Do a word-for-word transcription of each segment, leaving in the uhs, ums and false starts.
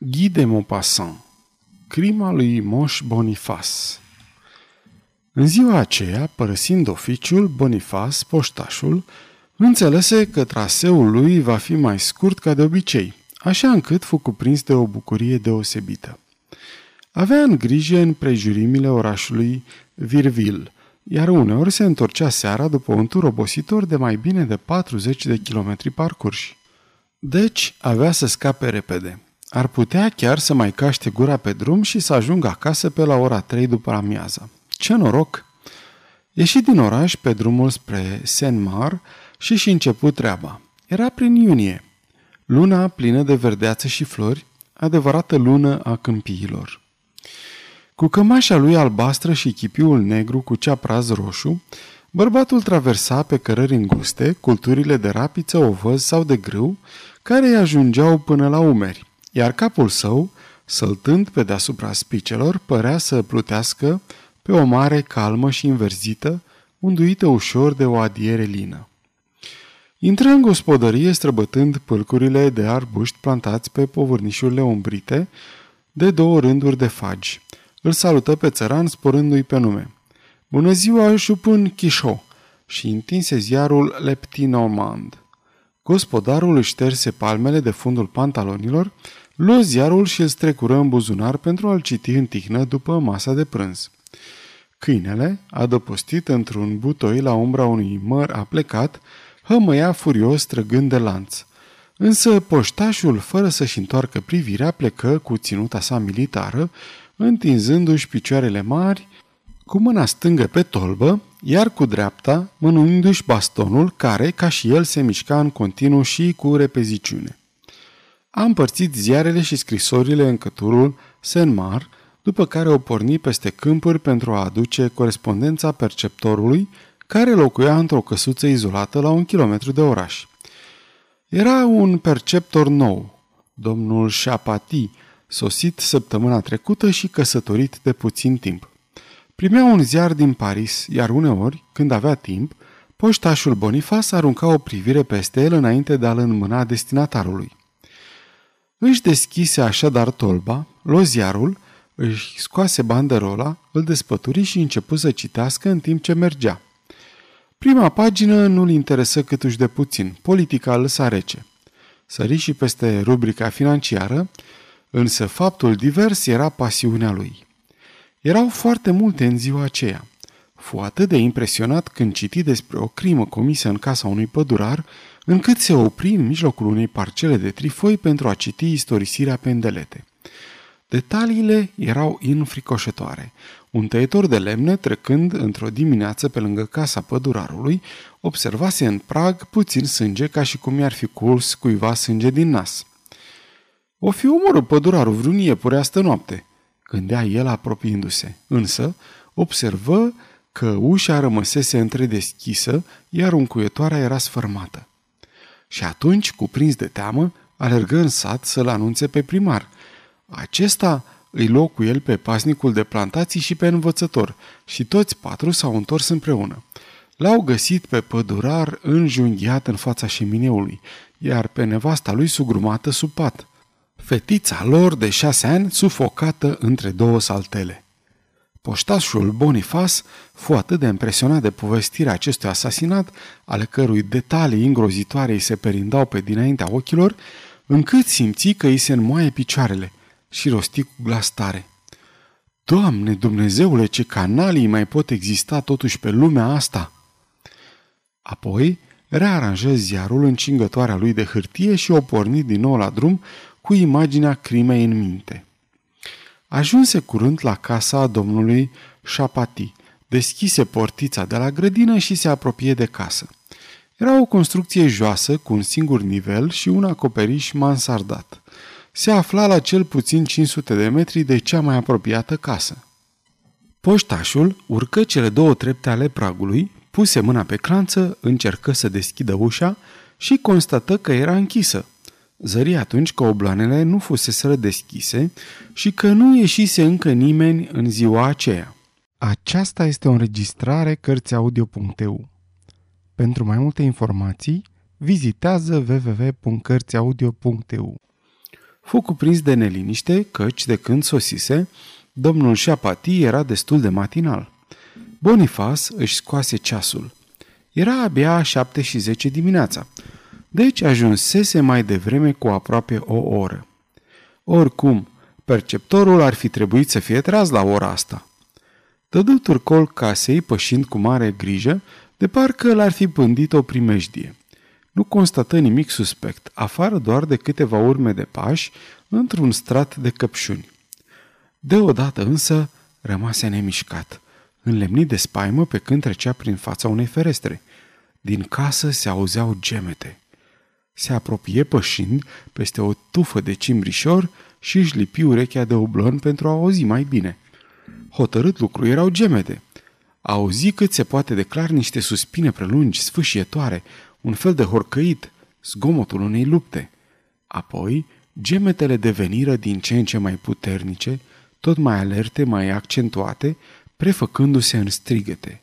Gui de Maupassant, crima lui Moș Boniface. În ziua aceea, părăsind oficiul, Boniface, poștașul, înțelese că traseul lui va fi mai scurt ca de obicei, așa încât fu cuprins de o bucurie deosebită. Avea în grijă împrejurimile orașului Virvil, iar uneori se întorcea seara după un tur obositor de mai bine de patruzeci de kilometri parcurși. Deci avea să scape repede. Ar putea chiar să mai caște gura pe drum și să ajungă acasă pe la ora trei după amiaza. Ce noroc! Ieși din oraș pe drumul spre Saint-Mar și și început treaba. Era prin iunie. Luna plină de verdeață și flori, adevărată lună a câmpiilor. Cu cămașa lui albastră și chipiul negru cu ceapraz roșu, bărbatul traversa pe cărări înguste culturile de rapiță, ovăz sau de grâu, care îi ajungeau până la umeri, iar capul său, săltând pe deasupra spicelor, părea să plutească pe o mare calmă și inverzită, unduită ușor de o adiere lină. Intră în gospodărie străbătând pâlcurile de arbuști plantați pe povârnișurile umbrite de două rânduri de fagi. Îl salută pe țăran sporându-i pe nume. Bună ziua, șupân Chișo! Și întinse ziarul Leptinomand. Gospodarul își șterse palmele de fundul pantalonilor, luă ziarul și îl strecură în buzunar pentru a-l citi în tihnă după masa de prânz. Câinele, adăpostit într-un butoi la umbra unui măr aplecat, hămăia furios trăgând de lanț. Însă poștașul, fără să-și întoarcă privirea, plecă cu ținuta sa militară, întinzându-și picioarele mari, cu mâna stângă pe tolbă, iar cu dreapta, mânuindu-și bastonul, care, ca și el, se mișca în continuu și cu repeziciune. A împărțit ziarele și scrisorile în căturul Saint-Mar, după care o porni peste câmpuri pentru a aduce corespondența perceptorului, care locuia într-o căsuță izolată la un kilometru de oraș. Era un perceptor nou, domnul Shapati, sosit săptămâna trecută și căsătorit de puțin timp. Primea un ziar din Paris, iar uneori, când avea timp, poștașul Boniface arunca o privire peste el înainte de a-l înmâna destinatarului. Își deschise așadar tolba, luă ziarul, își scoase banderola, îl despături și începu să citească în timp ce mergea. Prima pagină nu-l interesă câtuși de puțin, politica îl lăsa rece. Sări și peste rubrica financiară, însă faptul divers era pasiunea lui. Erau foarte multe în ziua aceea. Fu atât de impresionat când citi despre o crimă comisă în casa unui pădurar, încât se opri în mijlocul unei parcele de trifoi pentru a citi istorisirea pe îndelete. Detaliile erau înfricoșătoare. Un tăietor de lemne, trecând într-o dimineață pe lângă casa pădurarului, observase în prag puțin sânge, ca și cum i-ar fi curs cuiva sânge din nas. O fi omorât pădurarul vreun iepure astă noapte, gândea el apropiindu-se, însă observă că ușa rămăsese întredeschisă, iar încuietoarea era sfărmată. Și atunci, cuprins de teamă, alergă în sat să-l anunțe pe primar. Acesta îi luă cu el pe pasnicul de plantații și pe învățător și toți patru s-au întors împreună. L-au găsit pe pădurar înjunghiat în fața șemineului, iar pe nevasta lui sugrumată sub pat. Fetița lor de șase ani sufocată între două saltele. Poștașul Boniface fu atât de impresionat de povestirea acestui asasinat, ale cărui detalii îngrozitoare îi se perindau pe dinaintea ochilor, încât simți că îi se înmoaie picioarele și rosti cu glas tare: Doamne Dumnezeule, ce canalii mai pot exista totuși pe lumea asta! Apoi rearanjă ziarul în cingătoarea lui de hârtie și o porni din nou la drum cu imaginea crimei în minte. Ajunse curând la casa domnului Shapati, deschise portița de la grădină și se apropie de casă. Era o construcție joasă cu un singur nivel și un acoperiș mansardat. Se afla la cel puțin cinci sute de metri de cea mai apropiată casă. Poștașul urcă cele două trepte ale pragului, puse mâna pe clanță, încercă să deschidă ușa și constată că era închisă. Zări atunci că obloanele nu fuseseră deschise și că nu ieșise încă nimeni în ziua aceea. Aceasta este o înregistrare cărți audio punct e u. Pentru mai multe informații, vizitează w w w punct cărți audio punct e u. fu cuprins de neliniște, căci de când sosise, domnul Shapati era destul de matinal. Bonifaz își scoase ceasul. Era abia șapte și zece dimineața, deci ajunsese mai devreme cu aproape o oră. Oricum, perceptorul ar fi trebuit să fie tras la ora asta. Dădu turcol casei, pășind cu mare grijă, de parcă l-ar fi pândit o primejdie. Nu constată nimic suspect, afară doar de câteva urme de pași într-un strat de căpșuni. Deodată însă rămase nemișcat, înlemnit de spaimă pe când trecea prin fața unei ferestre. Din casă se auzeau gemete. Se apropie pășind peste o tufă de cimbrișor și își lipi urechea de oblon pentru a auzi mai bine. Hotărât lucru erau gemete. Auzi cât se poate de clar niște suspine prelungi, sfâșietoare, un fel de horcăit, zgomotul unei lupte. Apoi, gemetele deveniră din ce în ce mai puternice, tot mai alerte, mai accentuate, prefăcându-se în strigăte.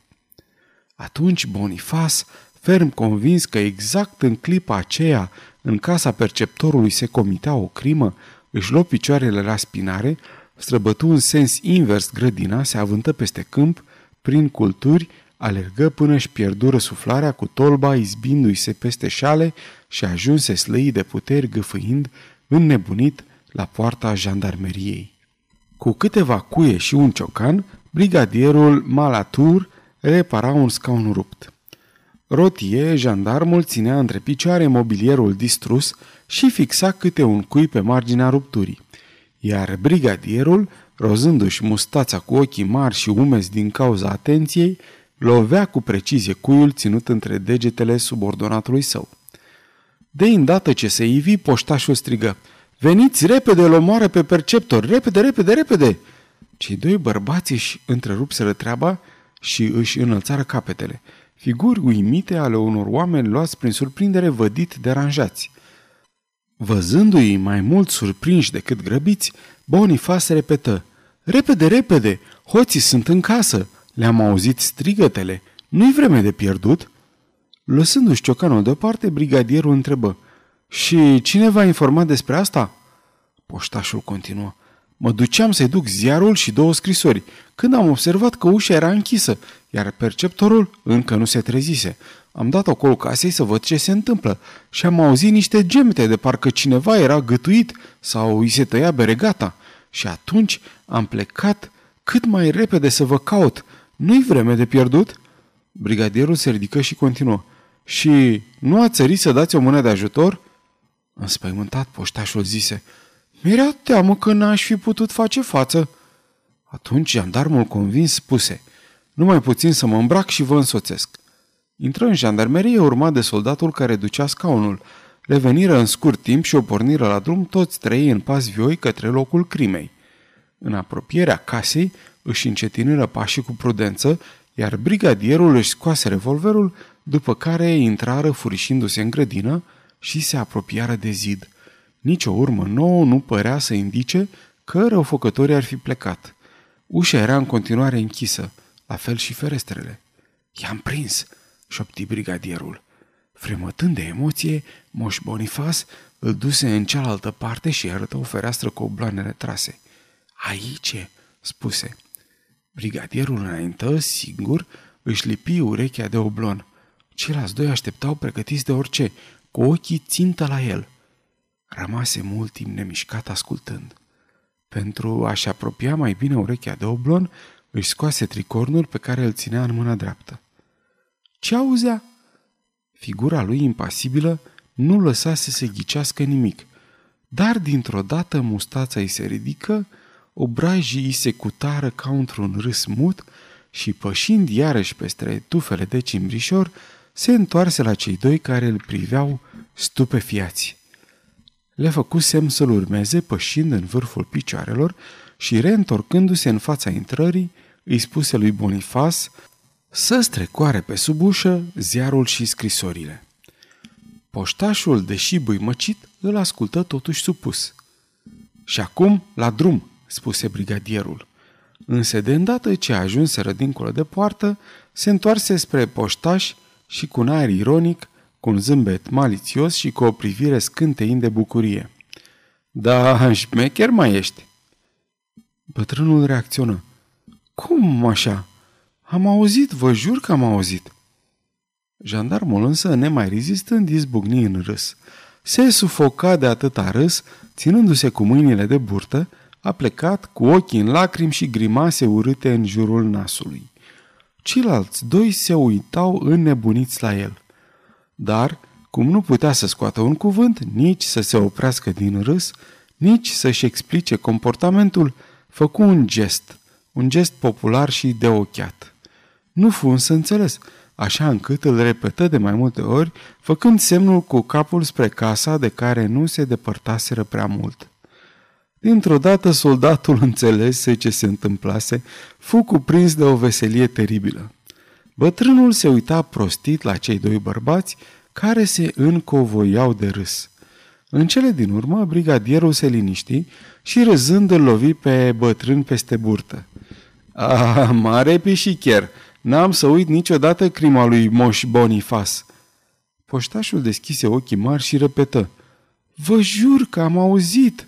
Atunci Bonifaz, ferm convins că exact în clipa aceea, în casa perceptorului se comitea o crimă, își luă picioarele la spinare, străbătu în sens invers grădina, se avântă peste câmp, prin culturi, alergă până își pierdu răsuflarea cu tolba, izbindu-i-se peste șale și ajunse slăit de puteri, gâfâind, înnebunit, la poarta jandarmeriei. Cu câteva cuie și un ciocan, brigadierul Malatur repara un scaun rupt. Rotie, jandarmul ținea între picioare mobilierul distrus și fixa câte un cui pe marginea rupturii, iar brigadierul, rozându-și mustața cu ochii mari și umezi din cauza atenției, lovea cu precizie cuiul ținut între degetele subordonatului său. De îndată ce se ivi, poștașul strigă: "Veniți repede, îl omoară pe perceptor! Repede, repede, repede!" Cei doi bărbați își întrerupseră treaba și își înălțară capetele, figuri uimite ale unor oameni luați prin surprindere vădit deranjați. Văzându-i mai mult surprinși decât grăbiți, Bonifaz repetă: "Repede, repede! Hoții sunt în casă! Le-am auzit strigătele! Nu-i vreme de pierdut?" Lăsându-și ciocanul deoparte, brigadierul întrebă: "Și cine v-a informat despre asta?" Poștașul continuă: "Mă duceam să-i duc ziarul și două scrisori, când am observat că ușa era închisă, iar perceptorul încă nu se trezise. Am dat acolo casei să văd ce se întâmplă și am auzit niște gemete de parcă cineva era gâtuit sau îi se tăia beregata. Și atunci am plecat cât mai repede să vă caut. Nu-i vreme de pierdut?" Brigadierul se ridică și continuă: "Și nu ați sărit să dați o mână de ajutor?" Înspăimântat, poștașul zise: "Mi-era teamă că n-aș fi putut face față." Atunci jandarmul convins spuse: "Numai puțin să mă îmbrac și vă însoțesc." Intră în jandarmerie, urmat de soldatul care ducea scaunul. Le veniră în scurt timp și o porniră la drum toți trei în pas vioi către locul crimei. În apropierea casei își încetiniră pașii cu prudență, iar brigadierul își scoase revolverul, după care intrară furișindu-se în grădină și se apropiară de zid. Nici o urmă nouă nu părea să indice că răufăcătorii ar fi plecat. Ușa era în continuare închisă, la fel și ferestrele. "I-am prins!" șopti brigadierul. Fremătând de emoție, Moș Bonifaz îl duse în cealaltă parte și arătă o fereastră cu obloanele trase. "Aici e!" spuse. Brigadierul înaintă, singur, își lipi urechea de oblon. Ceilalți doi așteptau pregătiți de orice, cu ochii țintă la el. Rămase mult timp nemișcat ascultând. Pentru a-și apropia mai bine urechea de oblon, își scoase tricornul pe care îl ținea în mâna dreaptă. Ce auzea? Figura lui impasibilă nu lăsase să ghicească nimic, dar dintr-o dată mustața îi se ridică, obrajii îi se cutară ca într-un râs mut și, pășind iarăși peste tufele de cimbrișor, se întoarse la cei doi care îl priveau stupefiați. Le făcu semn să-l urmeze, pășind în vârful picioarelor și, reîntorcându-se în fața intrării, îi spuse lui Bonifaz să strecoare pe sub ușă ziarul și scrisorile. Poștașul, deși băimăcit, îl ascultă totuși supus. "Și acum, la drum!" spuse brigadierul. Însă, de îndată ce ajunseră dincolo de poartă, se întoarse spre poștaș și, cu un aer ironic, cu un zâmbet malițios și cu o privire scânteind de bucurie: Da, șmecher mai ești." Bătrânul reacționă. "Cum așa? Am auzit, vă jur că am auzit." Jandarmul însă, nemai rezistând, izbucni în râs. Se sufoca de atâta râs, ținându-se cu mâinile de burtă, a plecat cu ochii în lacrimi și grimase urâte în jurul nasului. Ceilalți doi se uitau înnebuniți la el. Dar, cum nu putea să scoată un cuvânt, nici să se oprească din râs, nici să-și explice comportamentul, făcu un gest, un gest popular și de ochiat. Nu fu însă înțeles, așa încât îl repetă de mai multe ori, făcând semnul cu capul spre casa de care nu se depărtaseră prea mult. Dintr-o dată soldatul înțelese ce se întâmplase, fu cuprins de o veselie teribilă. Bătrânul se uita prostit la cei doi bărbați care se încovoiau de râs. În cele din urmă, brigadierul se liniști și râzând îl lovi pe bătrân peste burtă. "A, mare pișicher, n-am să uit niciodată crima lui Moș Bonifas." Poștașul deschise ochii mari și repetă: "Vă jur că am auzit."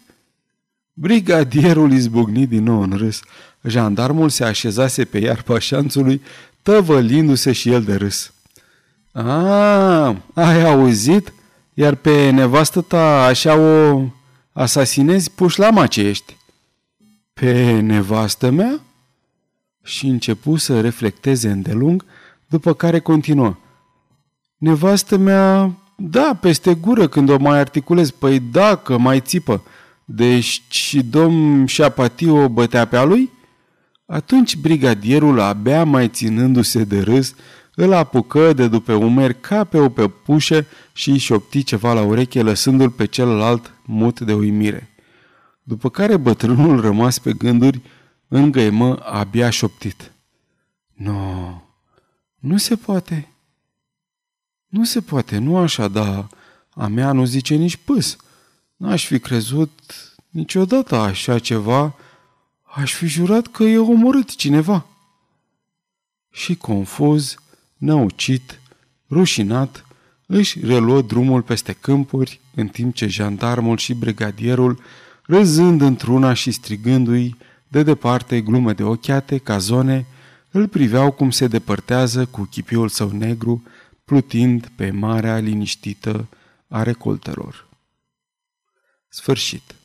Brigadierul izbucni din nou în râs. Jandarmul se așezase pe iarba șanțului, tăvălindu-se și el de râs. "A, ai auzit? Iar pe nevastă ta așa o asasinezi, puși la mace ești." "Pe nevastă mea?" Și începu să reflecteze îndelung, după care continuă: "Nevastă mea, da, peste gură când o mai articulez, păi dacă mai țipă. Deci și domn Shapati o bătea pe-a lui?" Atunci brigadierul, abia mai ținându-se de râs, îl apucă de după umeri ca pe o păpușă și își opti ceva la ureche, lăsându-l pe celălalt mut de uimire. După care bătrânul, rămas pe gânduri, îngăimă abia șoptit: "No, nu se poate. Nu se poate, nu așa, dar a mea nu zice nici pâs. N-aș fi crezut niciodată așa ceva. Aș fi jurat că e omorât cineva." Și confuz, năucit, rușinat, își reluă drumul peste câmpuri, în timp ce jandarmul și brigadierul, râzând într-una și strigându-i de departe glume de ochiate, cazone, îl priveau cum se depărtează cu chipiul său negru, plutind pe marea liniștită a recoltelor. Sfârșit.